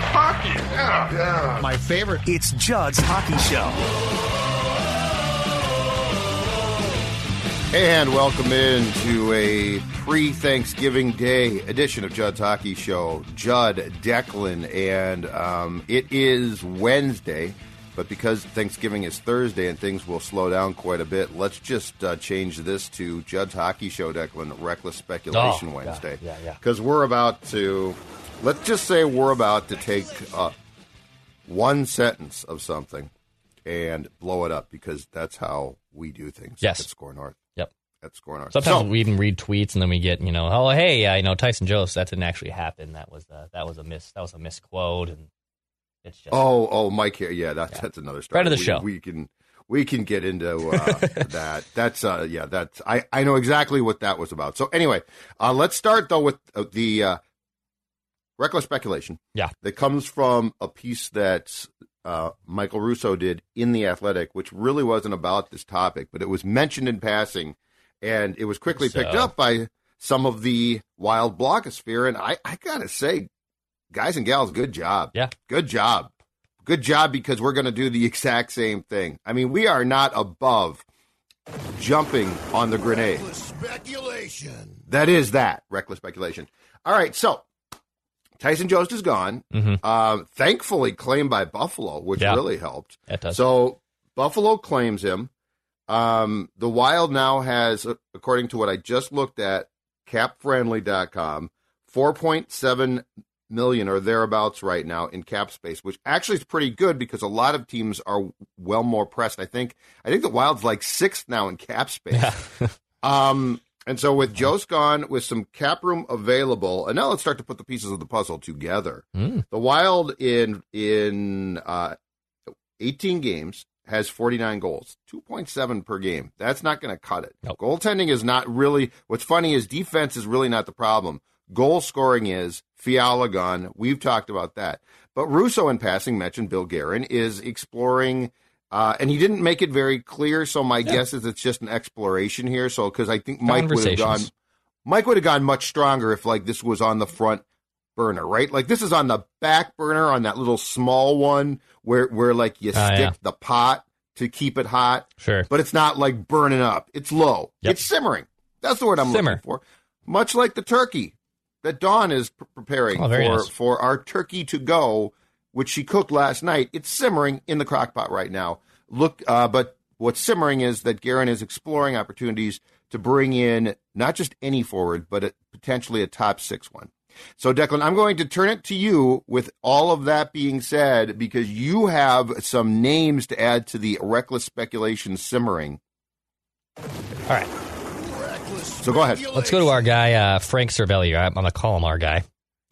Hockey, yeah. My favorite. It's Judd's Hockey Show. And welcome in to a pre-Thanksgiving Day edition of Judd's Hockey Show. Judd, Declan, and it is Wednesday, but because Thanksgiving is Thursday and things will slow down quite a bit, let's just change this to Judd's Hockey Show, Declan, Reckless Speculation Wednesday. Yeah. Because we're about to... Let's just say we're about to take one sentence of something and blow it up, because that's how we do things at Score North. Yep. At Score North. Sometimes we even read tweets and then we get, oh, hey, I know Tyson Jost, that didn't actually happen. That was a misquote, and it's just Mike here. Yeah, that's another story. Friend of the show. We can get into that. I know exactly what that was about. So anyway, let's start though with the reckless speculation. Yeah. That comes from a piece that Michael Russo did in The Athletic, which really wasn't about this topic, but it was mentioned in passing, and it was quickly picked up by some of the Wild blogosphere. And I got to say, guys and gals, good job. Yeah. Good job. Good job, because we're going to do the exact same thing. I mean, we are not above jumping on the grenade. Reckless speculation. That is that. Reckless speculation. All right. So. Tyson Jost is gone, thankfully claimed by Buffalo, which really helped. That does. So Buffalo claims him. The Wild now has, according to what I just looked at, capfriendly.com, $4.7 million or thereabouts right now in cap space, which actually is pretty good because a lot of teams are well more pressed. I think the Wild's like sixth now in cap space. Yeah. And so with Jost gone, with some cap room available, and now let's start to put the pieces of the puzzle together. Mm. The Wild in 18 games has 49 goals, 2.7 per game. That's not going to cut it. Nope. Goaltending is not really – what's funny is defense is really not the problem. Goal scoring is. Fiala gone. We've talked about that. But Russo in passing mentioned Bill Guerin is exploring – and he didn't make it very clear, so my guess is it's just an exploration here. So, because I think Mike would have gone much stronger if this was on the front burner, right? This is on the back burner on that little small one where you stick the pot to keep it hot. Sure, but it's not burning up. It's low. Yep. It's simmering. That's the word I'm looking for. Much like the turkey that Dawn is preparing for our turkey to go, which she cooked last night. It's simmering in the crock pot right now. Look, but what's simmering is that Guerin is exploring opportunities to bring in not just any forward, but potentially a top six one. So, Declan, I'm going to turn it to you with all of that being said, because you have some names to add to the reckless speculation simmering. All right. So go ahead. Let's go to our guy, Frank Cervelli. I'm going to call him our guy. I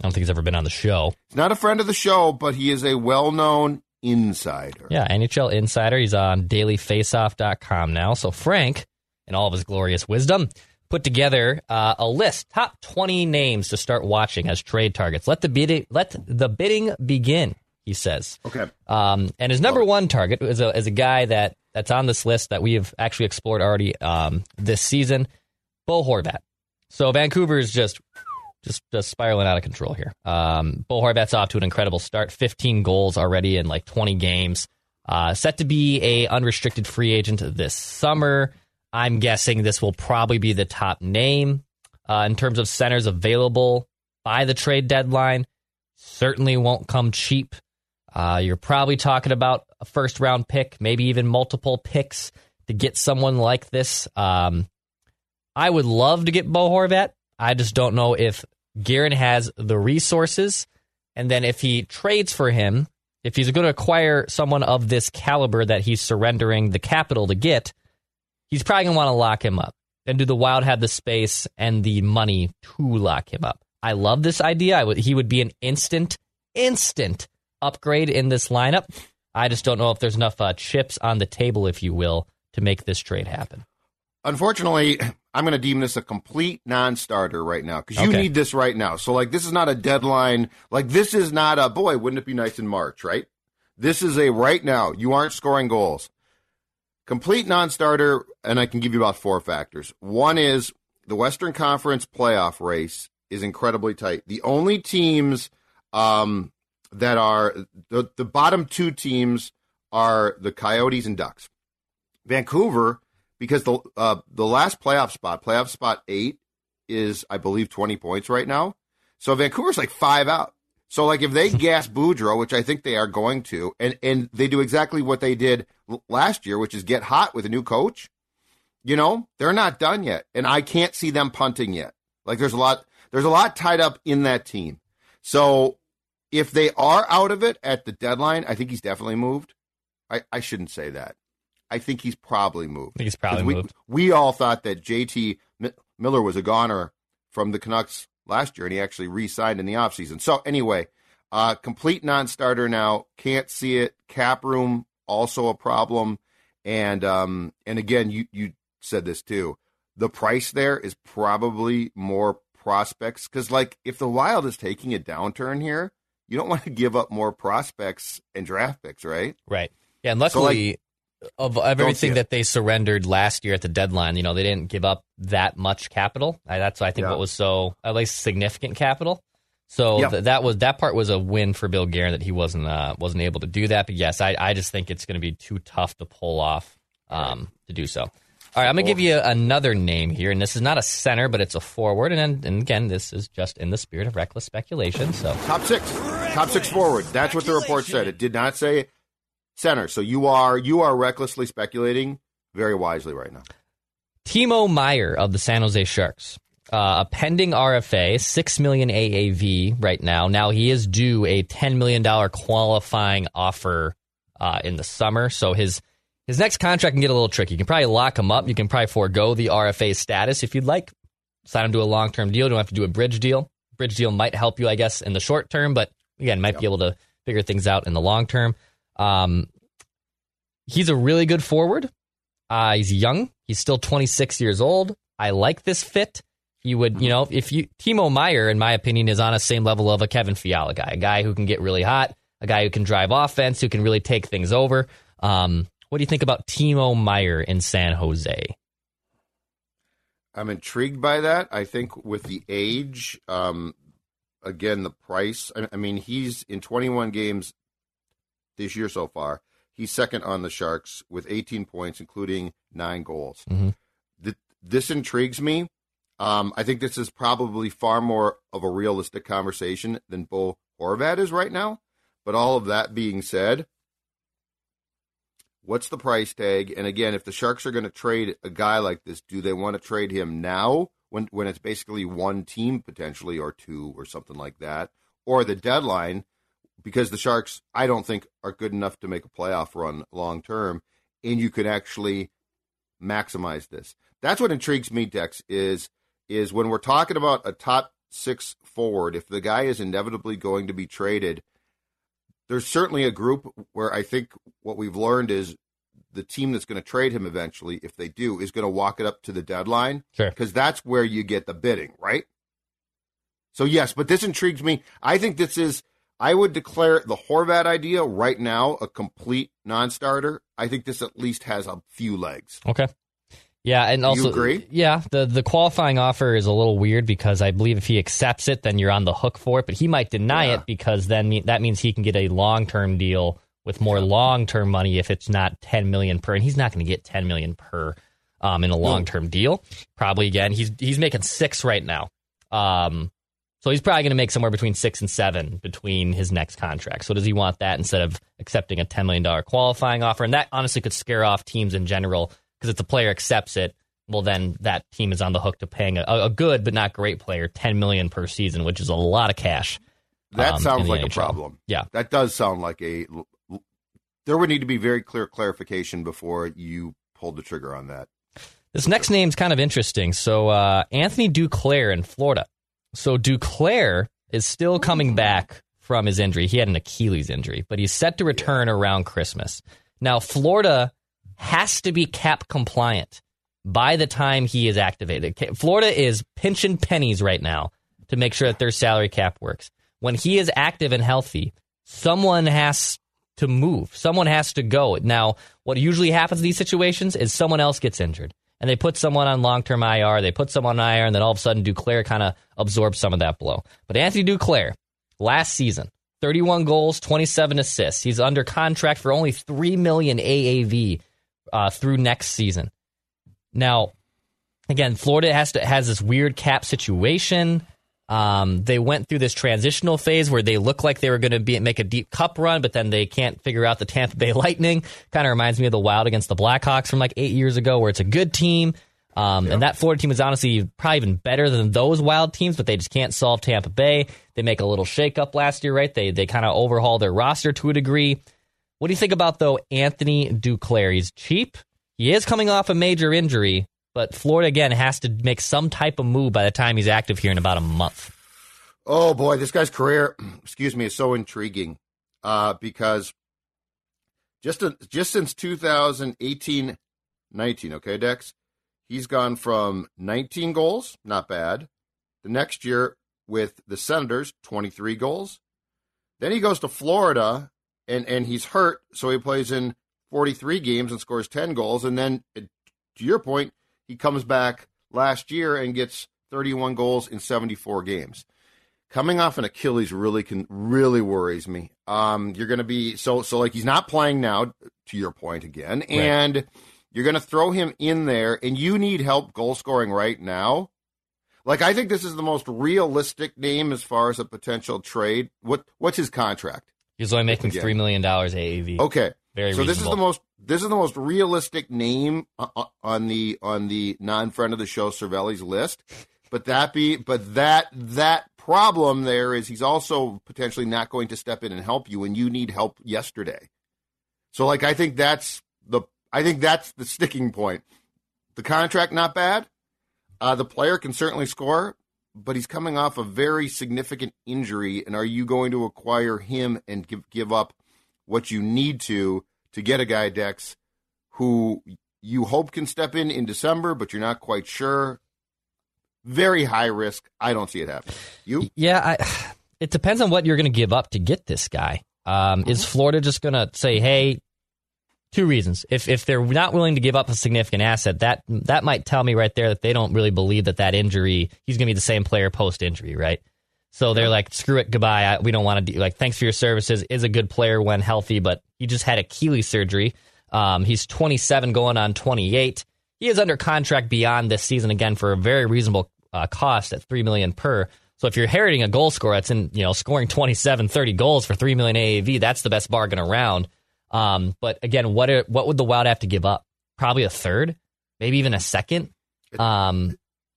don't think he's ever been on the show. He's not a friend of the show, but he is a well-known insider. Yeah, NHL insider. He's on dailyfaceoff.com now. So Frank, in all of his glorious wisdom, put together a list, top 20 names to start watching as trade targets. Let the bidding begin, he says. Okay. And his number one target is a guy that's on this list that we have actually explored already this season, Bo Horvat. So Vancouver is just spiraling out of control here. Bo Horvat's off to an incredible start. 15 goals already in 20 games. Set to be a unrestricted free agent this summer. I'm guessing this will probably be the top name in terms of centers available by the trade deadline. certainly won't come cheap. You're probably talking about a first-round pick, maybe even multiple picks to get someone like this. I would love to get Bo Horvat. I just don't know if Guerin has the resources. And then if he trades for him, if he's going to acquire someone of this caliber that he's surrendering the capital to get, he's probably going to want to lock him up. And do the Wild have the space and the money to lock him up? I love this idea. He would be an instant upgrade in this lineup. I just don't know if there's enough chips on the table, if you will, to make this trade happen. Unfortunately, I'm going to deem this a complete non-starter right now because you need this right now. So, this is not a deadline. This is not a, boy, wouldn't it be nice in March, right? This is a right now. You aren't scoring goals. Complete non-starter, and I can give you about four factors. One is the Western Conference playoff race is incredibly tight. The only teams that are the bottom two teams are the Coyotes and Ducks. Vancouver, because the last playoff spot 8, is, I believe, 20 points right now. So Vancouver's 5 out. So, if they gas Boudreaux, which I think they are going to, and they do exactly what they did last year, which is get hot with a new coach, they're not done yet. And I can't see them punting yet. There's a lot tied up in that team. So if they are out of it at the deadline, I think he's definitely moved. I shouldn't say that. I think he's probably moved. We all thought that JT Miller was a goner from the Canucks last year, and he actually re-signed in the offseason. So anyway, complete non-starter now. Can't see it. Cap room, also a problem. And again, you said this too. The price there is probably more prospects because, if the Wild is taking a downturn here, you don't want to give up more prospects and draft picks, right? Right. Yeah, and luckily, of everything that they surrendered last year at the deadline, they didn't give up that much capital. That's, I think, what was so, at least significant capital. So that part was a win for Bill Guerin that he wasn't able to do that. But yes, I just think it's going to be too tough to pull off to do so. All right, I'm going to give you another name here, and this is not a center, but it's a forward. And again, this is just in the spirit of reckless speculation. So top six forward. That's what the report said. It did not say center. So you are recklessly speculating very wisely right now. Timo Meier of the San Jose Sharks, a pending RFA, $6 million AAV right now. Now he is due a $10 million qualifying offer in the summer. So his next contract can get a little tricky. You can probably lock him up. You can probably forego the RFA status if you'd like. Sign him to a long-term deal. You don't have to do a bridge deal. Bridge deal might help you, I guess, in the short term, but again, might be able to figure things out in the long term. He's a really good forward. He's young. He's still 26 years old. I like this fit. He would, Timo Meier, in my opinion, is on the same level of a Kevin Fiala guy, a guy who can get really hot, a guy who can drive offense, who can really take things over. What do you think about Timo Meier in San Jose? I'm intrigued by that. I think with the age, again, the price, I mean, he's in 21 games this year so far. He's second on the Sharks with 18 points, including 9 goals. Mm-hmm. This intrigues me. I think this is probably far more of a realistic conversation than Bo Horvat is right now. But all of that being said, what's the price tag? And again, if the Sharks are going to trade a guy like this, do they want to trade him now when it's basically one team potentially or two or something like that, or the deadline? Because the Sharks, I don't think, are good enough to make a playoff run long-term, and you could actually maximize this. That's what intrigues me, Dex, is when we're talking about a top six forward, if the guy is inevitably going to be traded, there's certainly a group where I think what we've learned is the team that's going to trade him eventually, if they do, is going to walk it up to the deadline. Sure. Because that's where you get the bidding, right? So, yes, but this intrigues me. I think this is... I would declare the Horvat idea right now a complete non-starter. I think this at least has a few legs. Okay. Yeah, and also, you agree? Yeah, the qualifying offer is a little weird because I believe if he accepts it, then you're on the hook for it, but he might deny it because then that means he can get a long-term deal with more long-term money if it's not $10 million per, and he's not going to get $10 million per in a long-term deal. Probably, again, he's making $6 right now. So he's probably going to make somewhere between 6 and 7 between his next contract. So does he want that instead of accepting a $10 million qualifying offer? And that honestly could scare off teams in general, because if the player accepts it, well, then that team is on the hook to paying a good but not great player $10 million per season, which is a lot of cash. That sounds like a problem. Yeah, that does sound like a. There would need to be very clear clarification before you pulled the trigger on that. This next name's kind of interesting. So Anthony Duclair in Florida. So Duclair is still coming back from his injury. He had an Achilles injury, but he's set to return around Christmas. Now, Florida has to be cap compliant by the time he is activated. Florida is pinching pennies right now to make sure that their salary cap works. When he is active and healthy, someone has to move. Someone has to go. Now, what usually happens in these situations is someone else gets injured. And they put someone on long-term IR, they put someone on IR, and then all of a sudden Duclair kind of absorbs some of that blow. But Anthony Duclair, last season, 31 goals, 27 assists. He's under contract for only $3 million AAV through next season. Now, again, Florida has this weird cap situation. They went through this transitional phase where they looked like they were going to make a deep cup run, but then they can't figure out the Tampa Bay Lightning. Kind of reminds me of the Wild against the Blackhawks from like 8 years ago, where it's a good team. And that Florida team is honestly probably even better than those Wild teams, but they just can't solve Tampa Bay. They make a little shakeup last year, right? They kind of overhaul their roster to a degree. What do you think about, though, Anthony Duclair? He's cheap. He is coming off a major injury. But Florida, again, has to make some type of move by the time he's active here in about a month. Oh, boy, this guy's career, is so intriguing because just since 2018-19, okay, Dex, he's gone from 19 goals, not bad, the next year with the Senators, 23 goals. Then he goes to Florida, and he's hurt, so he plays in 43 games and scores 10 goals. And then, to your point, he comes back last year and gets 31 goals in 74 games. Coming off an Achilles really worries me. You're going to be so like he's not playing now, to your point again, right. And you're going to throw him in there, and you need help goal scoring right now. Like, I think this is the most realistic name as far as a potential trade. What's his contract? He's only making $3 million AAV. Okay. Very so reasonable. This is the most realistic name on the non-friend of the show Cervelli's list, but that problem there is he's also potentially not going to step in and help you, and you need help yesterday. So like I think that's the sticking point. The contract not bad, the player can certainly score, but he's coming off a very significant injury, and are you going to acquire him and give up what you need to get a guy, Dex, who you hope can step in December, but you're not quite sure? Very high risk. I don't see it happening. You? Yeah, it depends on what you're going to give up to get this guy. Is Florida just going to say, hey, two reasons. If they're not willing to give up a significant asset, that might tell me right there that they don't really believe that injury, he's going to be the same player post-injury, right? So they're like, screw it, goodbye. We don't want to thanks for your services. Is a good player when healthy, but he just had Achilles surgery. He's 27 going on 28. He is under contract beyond this season again for a very reasonable cost at $3 million per. So if you're inheriting a goal scorer that's in, scoring 27, 30 goals for $3 million AAV, that's the best bargain around. But again, what would the Wild have to give up? Probably a third, maybe even a second.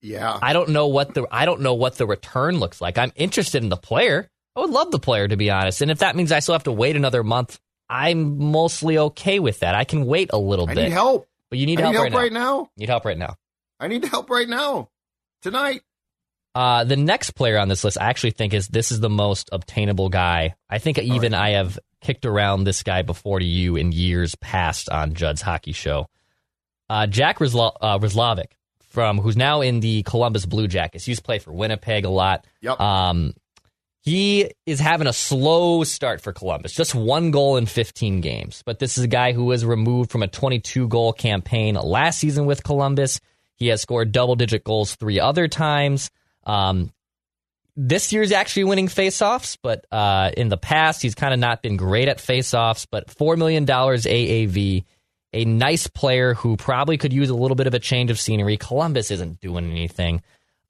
Yeah, I don't know what the return looks like. I'm interested in the player. I would love the player, to be honest. And if that means I still have to wait another month, I'm mostly okay with that. I can wait a little bit. I need help. But you need help right now. Need help right now. I need help right now. Tonight. The next player on this list, I actually think this is the most obtainable guy. I think even I have kicked around this guy before to you in years past on Judd's Hockey Show. Jack Roslovic. Who's now in the Columbus Blue Jackets. He used to play for Winnipeg a lot. Yep. He is having a slow start for Columbus, just one goal in 15 games. But this is a guy who was removed from a 22-goal campaign last season with Columbus. He has scored double-digit goals 3 other times. This year's actually winning faceoffs, but in the past he's kind of not been great at faceoffs. But $4 million AAV. A nice player who probably could use a little bit of a change of scenery. Columbus isn't doing anything.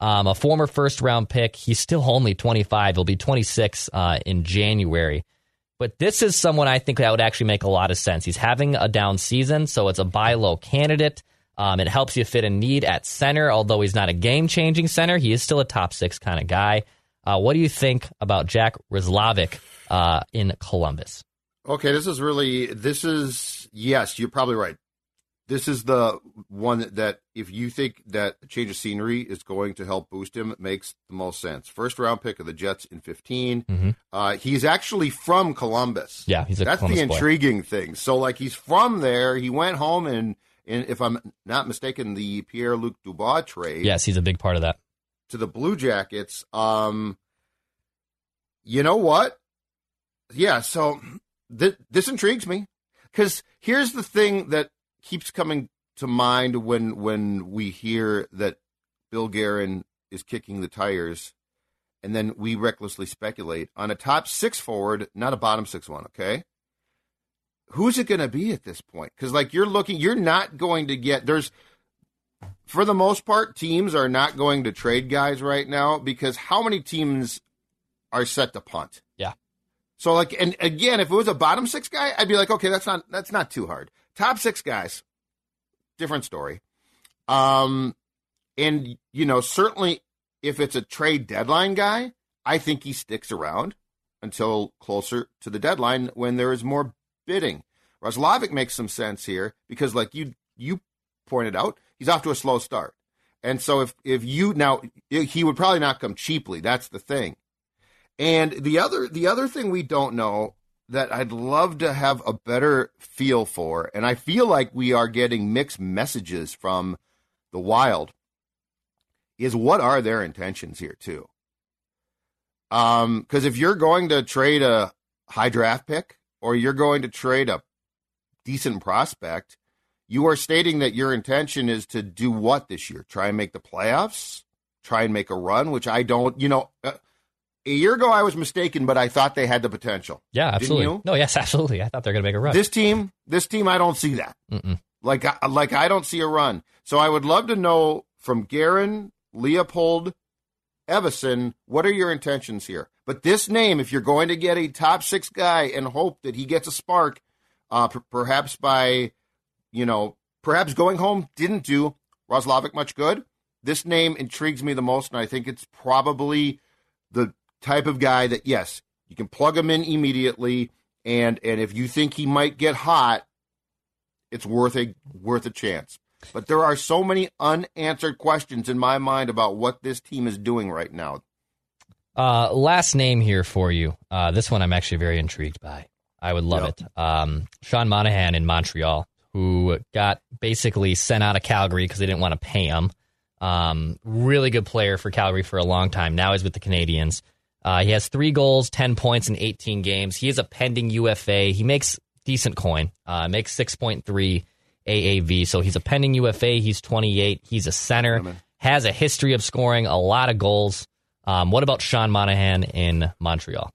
A former first-round pick. He's still only 25. He'll be 26 in January. But this is someone I think that would actually make a lot of sense. He's having a down season, so it's a buy-low candidate. It helps you fit a need at center, although he's not a game-changing center. He is still a top-six kind of guy. What do you think about Jack Roslovic in Columbus? Okay, yes, you're probably right. This is the one that, if you think that a change of scenery is going to help boost him, it makes the most sense. First-round pick of the Jets in 2015. Mm-hmm. He's actually from Columbus. Yeah, he's a Columbus boy. That's the intriguing thing. So, he's from there. He went home and if I'm not mistaken, the Pierre-Luc Dubois trade. Yes, he's a big part of that. To the Blue Jackets. You know what? Yeah, so this intrigues me. Because here's the thing that keeps coming to mind when we hear that Bill Guerin is kicking the tires, and then we recklessly speculate on a top six forward, not a bottom 6-1, okay? Who's it going to be at this point? Because, you're not going to get – for the most part, teams are not going to trade guys right now because how many teams are set to punt? Yeah. So, and again, if it was a bottom six guy, I'd be like, okay, that's not too hard. Top six guys, different story. And, certainly if it's a trade deadline guy, I think he sticks around until closer to the deadline when there is more bidding. Roslovic makes some sense here because, you pointed out, he's off to a slow start. And so he would probably not come cheaply. That's the thing. And the other thing we don't know that I'd love to have a better feel for, and I feel like we are getting mixed messages from the Wild, is what are their intentions here too? Because if you're going to trade a high draft pick or you're going to trade a decent prospect, you are stating that your intention is to do what this year? Try and make the playoffs? Try and make a run, which I don't, a year ago, I was mistaken, but I thought they had the potential. Yeah, absolutely. Didn't you? No, yes, absolutely. I thought they were going to make a run. This team, I don't see that. Mm-mm. I don't see a run. So I would love to know from Guerin, Leopold, Evason, what are your intentions here? But this name, if you're going to get a top six guy and hope that he gets a spark, perhaps by, perhaps going home didn't do Roslovic much good. This name intrigues me the most, and I think it's probably the type of guy that, yes, you can plug him in immediately, and if you think he might get hot, it's worth a chance. But there are so many unanswered questions in my mind about what this team is doing right now. Last name here for you. This one I'm actually very intrigued by. I would love it. Sean Monahan in Montreal, who got basically sent out of Calgary because they didn't want to pay him. Really good player for Calgary for a long time. Now he's with the Canadiens. He has 3 goals, 10 points in 18 games. He is a pending UFA. He makes decent coin, makes 6.3 AAV. So he's a pending UFA. He's 28. He's a center, has a history of scoring a lot of goals. What about Sean Monahan in Montreal?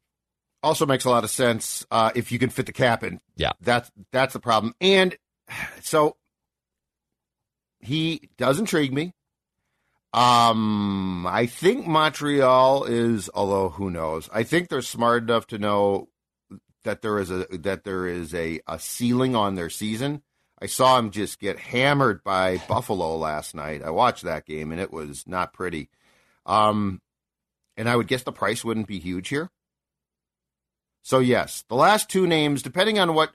Also makes a lot of sense if you can fit the cap in. Yeah. That's the problem. And so he does intrigue me. I think Montreal is, although who knows, I think they're smart enough to know that there is a ceiling on their season. I saw him just get hammered by Buffalo last night. I watched that game and it was not pretty. And I would guess the price wouldn't be huge here. So yes, the last two names, depending on what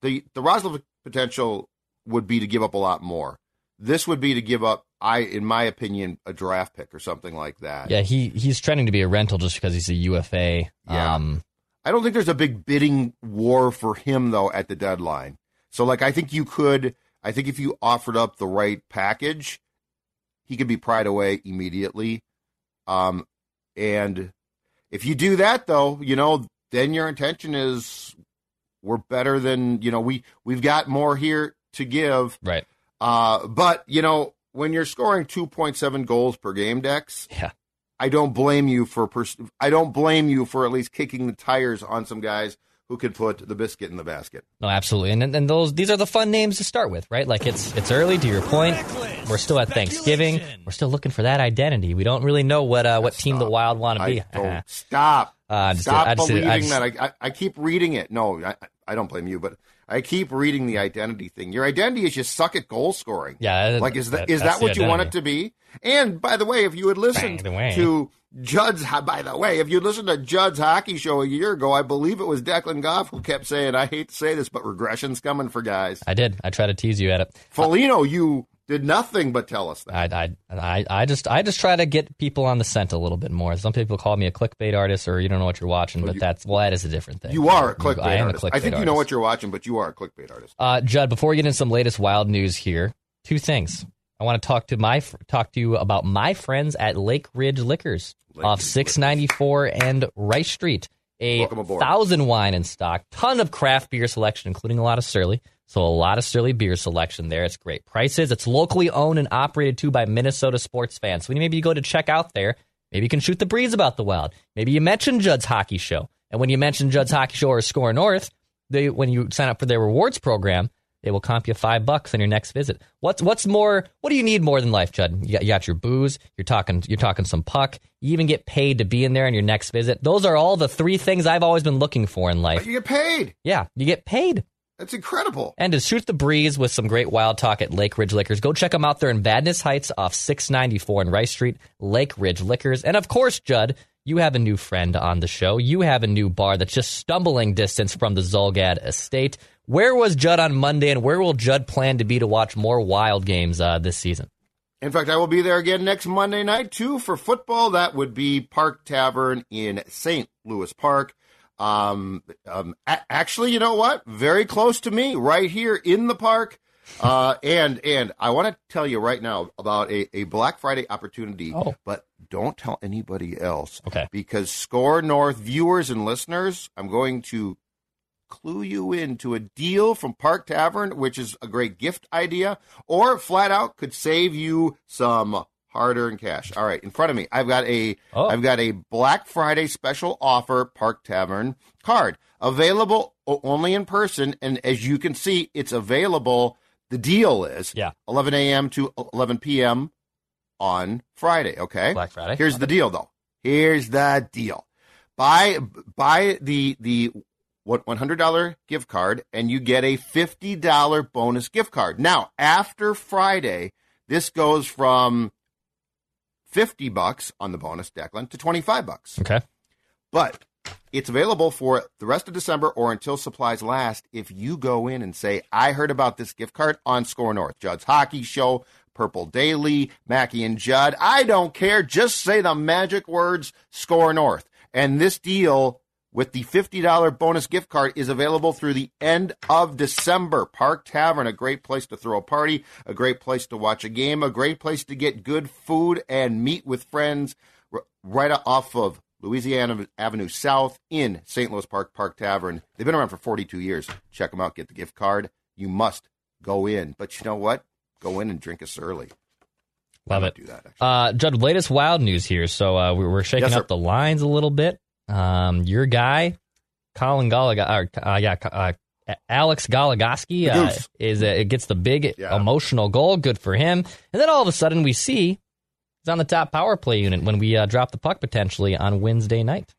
the Roslovic potential would be to give up a lot more. This would be to give up, in my opinion, a draft pick or something like that. Yeah, he's trending to be a rental just because he's a UFA. Yeah. I don't think there's a big bidding war for him, though, at the deadline. So, I think if you offered up the right package, he could be pried away immediately. And if you do that, though, then your intention is we're better than, we've got more here to give. Right. But, when you're scoring 2.7 goals per game, Dex, yeah. I don't blame you for at least kicking the tires on some guys who can put the biscuit in the basket. No, absolutely. And these are the fun names to start with, right? Like it's early, to your point. We're still at Thanksgiving. We're still looking for that identity. We don't really know what team the Wild want to be. Stop. Stop believing that. I keep reading it. No, I don't blame you, but I keep reading the identity thing. Your identity is you suck at goal scoring. Yeah. Like, is that what you want it to be? And by the way, if you had listened to Judd's Hockey Show a year ago, I believe it was Declan Goff who kept saying, I hate to say this, but regression's coming for guys. I did. I tried to tease you at it. Foligno, you did nothing but tell us that. I just try to get people on the scent a little bit more. Some people call me a clickbait artist, or you don't know what you're watching, that is a different thing. You are a clickbait artist. I am a clickbait artist. I think you know what you're watching, but you are a clickbait artist. Judd, before we get into some latest Wild news here, two things. I want to talk to you about my friends at Lake Ridge Liquors off 694 and Rice Street. 1,000 wine in stock, ton of craft beer selection, including a lot of Surly. So a lot of Surly beer selection there. It's great prices. It's locally owned and operated, too, by Minnesota sports fans. So maybe you go to check out there. Maybe you can shoot the breeze about the Wild. Maybe you mention Judd's Hockey Show. And when you mention Judd's Hockey Show or Score North, when you sign up for their rewards program, they will comp you $5 on your next visit. What do you need more than life, Judd? You got your booze. You're talking some puck. You even get paid to be in there on your next visit. Those are all the three things I've always been looking for in life. But you get paid. Yeah, you get paid. That's incredible. And to shoot the breeze with some great Wild talk at Lake Ridge Liquors, go check them out there in Badness Heights off 694 and Rice Street, Lake Ridge Liquors. And of course, Judd, you have a new friend on the show. You have a new bar that's just stumbling distance from the Zolgad Estate. Where was Judd on Monday, and where will Judd plan to be to watch more Wild games this season? In fact, I will be there again next Monday night, too, for football. That would be Park Tavern in St. Louis Park. Actually, you know what? Very close to me, right here in the park. And I want to tell you right now about a Black Friday opportunity, but don't tell anybody else. Okay. Because Score North viewers and listeners, I'm going to clue you into a deal from Park Tavern, which is a great gift idea, or flat out could save you some hard-earned cash. All right, in front of me, I've got a Black Friday special offer Park Tavern card available only in person, and as you can see, it's available. The deal is 11 a.m. to 11 p.m. on Friday. Okay, Black Friday. Here's the deal, though. Here's the deal. Buy the $100 gift card, and you get a $50 bonus gift card. Now, after Friday, this goes from $50 on the bonus, Declan, to $25. Okay. But it's available for the rest of December or until supplies last if you go in and say, I heard about this gift card on Score North, Judd's Hockey Show, Purple Daily, Mackie and Judd. I don't care. Just say the magic words, Score North. And this deal with the $50 bonus gift card is available through the end of December. Park Tavern, a great place to throw a party, a great place to watch a game, a great place to get good food and meet with friends right off of Louisiana Avenue South in St. Louis Park, Park Tavern. They've been around for 42 years. Check them out. Get the gift card. You must go in. But you know what? Go in and drink a Surly. Love it. Do that, Judd, latest Wild news here. So we're shaking up the lines a little bit. Your guy, Alex Goligoski, gets the big emotional goal. Good for him. And then all of a sudden we see he's on the top power play unit when we drop the puck potentially on Wednesday night.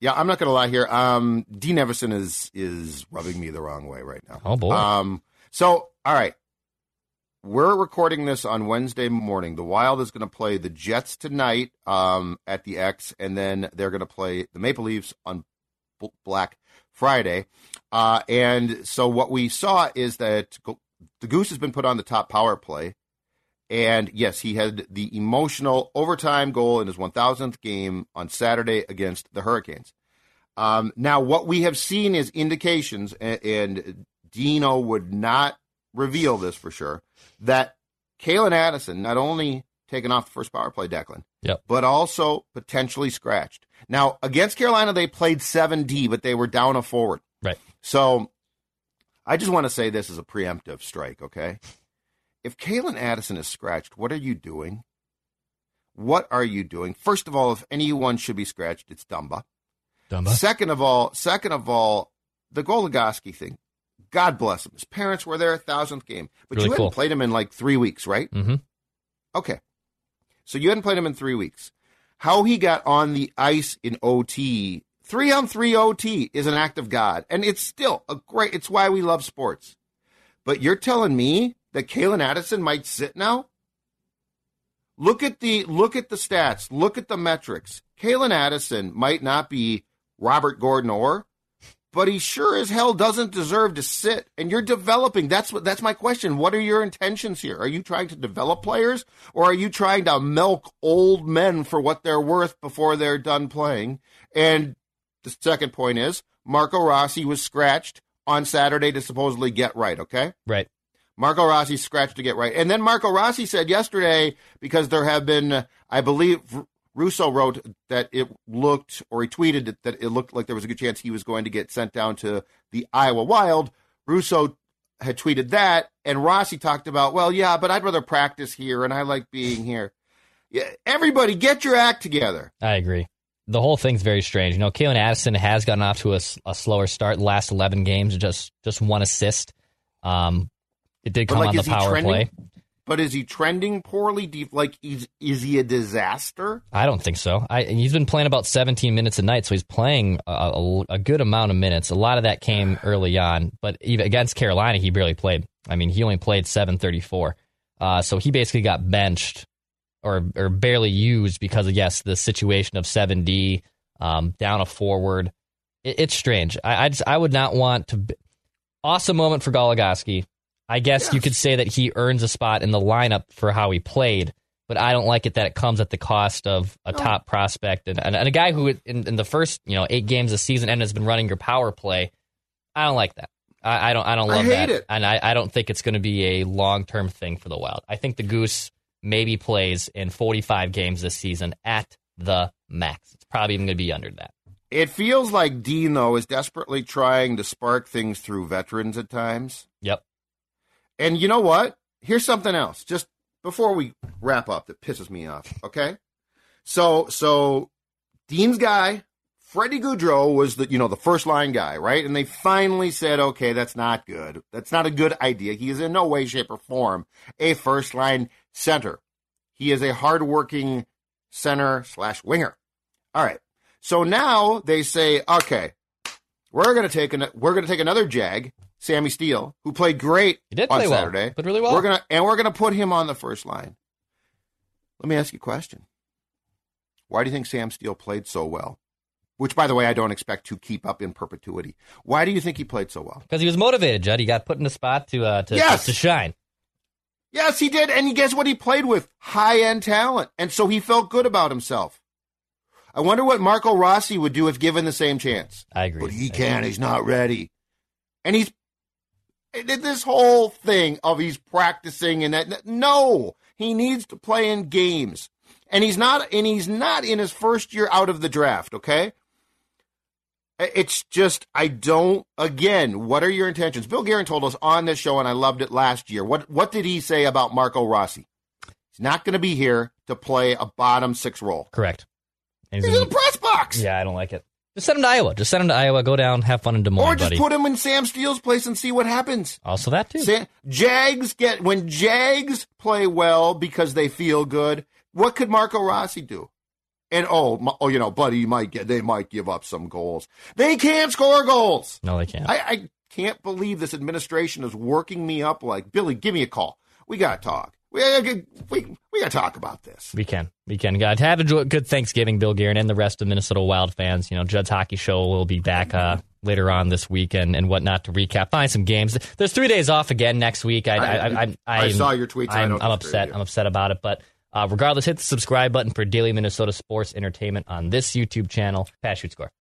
Yeah, I'm not going to lie here. Dean Evason is rubbing me the wrong way right now. Oh, boy. So, all right. We're recording this on Wednesday morning. The Wild is going to play the Jets tonight at the X, and then they're going to play the Maple Leafs on Black Friday. And so what we saw is that the Goose has been put on the top power play. And, yes, he had the emotional overtime goal in his 1,000th game on Saturday against the Hurricanes. Now, what we have seen is indications, and Dino would not reveal this for sure, that Kaylen Addison not only taken off the first power play, Declan, but also potentially scratched. Now, against Carolina, they played 7D, but they were down a forward. Right. So I just want to say this is a preemptive strike, okay? If Kaylen Addison is scratched, what are you doing? What are you doing? First of all, if anyone should be scratched, it's Dumba. Second of all, the Goligoski thing, God bless him. His parents were there, 1,000th game. But really you hadn't played him in like 3 weeks, right? Mm-hmm. Okay. So you hadn't played him in 3 weeks. How he got on the ice in OT, 3-on-3 OT, is an act of God. And it's still a great, it's why we love sports. But you're telling me that Kaylen Addison might sit now? Look at the stats. Look at the metrics. Kaylen Addison might not be Robert Gordon Orr, but he sure as hell doesn't deserve to sit. And you're developing. That's my question. What are your intentions here? Are you trying to develop players, or are you trying to milk old men for what they're worth before they're done playing? And the second point is Marco Rossi was scratched on Saturday to supposedly get right, okay? Right. Marco Rossi scratched to get right. And then Marco Rossi said yesterday, because there have been, I believe Russo wrote that it looked, or he tweeted that it looked like there was a good chance he was going to get sent down to the Iowa Wild. Russo had tweeted that, and Rossi talked about, well, yeah, but I'd rather practice here, and I like being here. Yeah, everybody, get your act together. I agree. The whole thing's very strange. You know, Kaylen Addison has gotten off to a slower start. Last 11 games, just one assist. It did come on the power play. But is he trending poorly? Is he a disaster? I don't think so. He's been playing about 17 minutes a night, so he's playing a good amount of minutes. A lot of that came early on, but even against Carolina, he barely played. I mean, he only played 734. So he basically got benched or barely used because of, yes, the situation of 7D, down a forward. It's strange. I would not want to... Awesome moment for Goligoski. I guess You could say that he earns a spot in the lineup for how he played, but I don't like it that it comes at the cost of a top prospect and a guy who in the first 8 games of the season and has been running your power play. I don't like that. I don't love that. And I don't think it's going to be a long-term thing for the Wild. I think the Goose maybe plays in 45 games this season at the max. It's probably even going to be under that. It feels like Dean, though, is desperately trying to spark things through veterans at times. Yep. And you know what? Here's something else, just before we wrap up, that pisses me off, okay? So Dean's guy, Freddie Goudreau, was the first-line guy, right? And they finally said, okay, that's not good. That's not a good idea. He is in no way, shape, or form a first-line center. He is a hard-working center/winger. All right. So now they say, okay, we're going to take another jag, Sammy Steele, who played great on Saturday. Well, but really well. We're going to put him on the first line. Let me ask you a question. Why do you think Sam Steele played so well? Which, by the way, I don't expect to keep up in perpetuity. Why do you think he played so well? Because he was motivated, Judd. He got put in a spot to shine. Yes, he did. And guess what he played with? High-end talent. And so he felt good about himself. I wonder what Marco Rossi would do if given the same chance. I agree. But he can't. He's not ready. And he's... This whole thing of he's practicing and that, no, he needs to play in games, and he's not in his first year out of the draft. Okay, it's just what are your intentions? Bill Guerin told us on this show, and I loved it last year. What did he say about Marco Rossi? He's not going to be here to play a bottom 6 role. Correct. And he's in the press box. Yeah, I don't like it. Just send him to Iowa. Go down, have fun in Des Moines, buddy. Or just put him in Sam Steele's place and see what happens. Also that, too. When Jags play well because they feel good, what could Marco Rossi do? And, they might give up some goals. They can't score goals. No, they can't. I can't believe this administration is working me up like, Billy, give me a call. We got to talk. We got to talk about this. We can. God, have a good Thanksgiving, Bill Guerin, and the rest of Minnesota Wild fans. You know, Judd's Hockey Show will be back later on this week and whatnot to recap. Find some games. There's 3 days off again next week. I saw your tweets. I'm upset. I'm upset about it. But regardless, hit the subscribe button for daily Minnesota sports entertainment on this YouTube channel. Pass, shoot, score.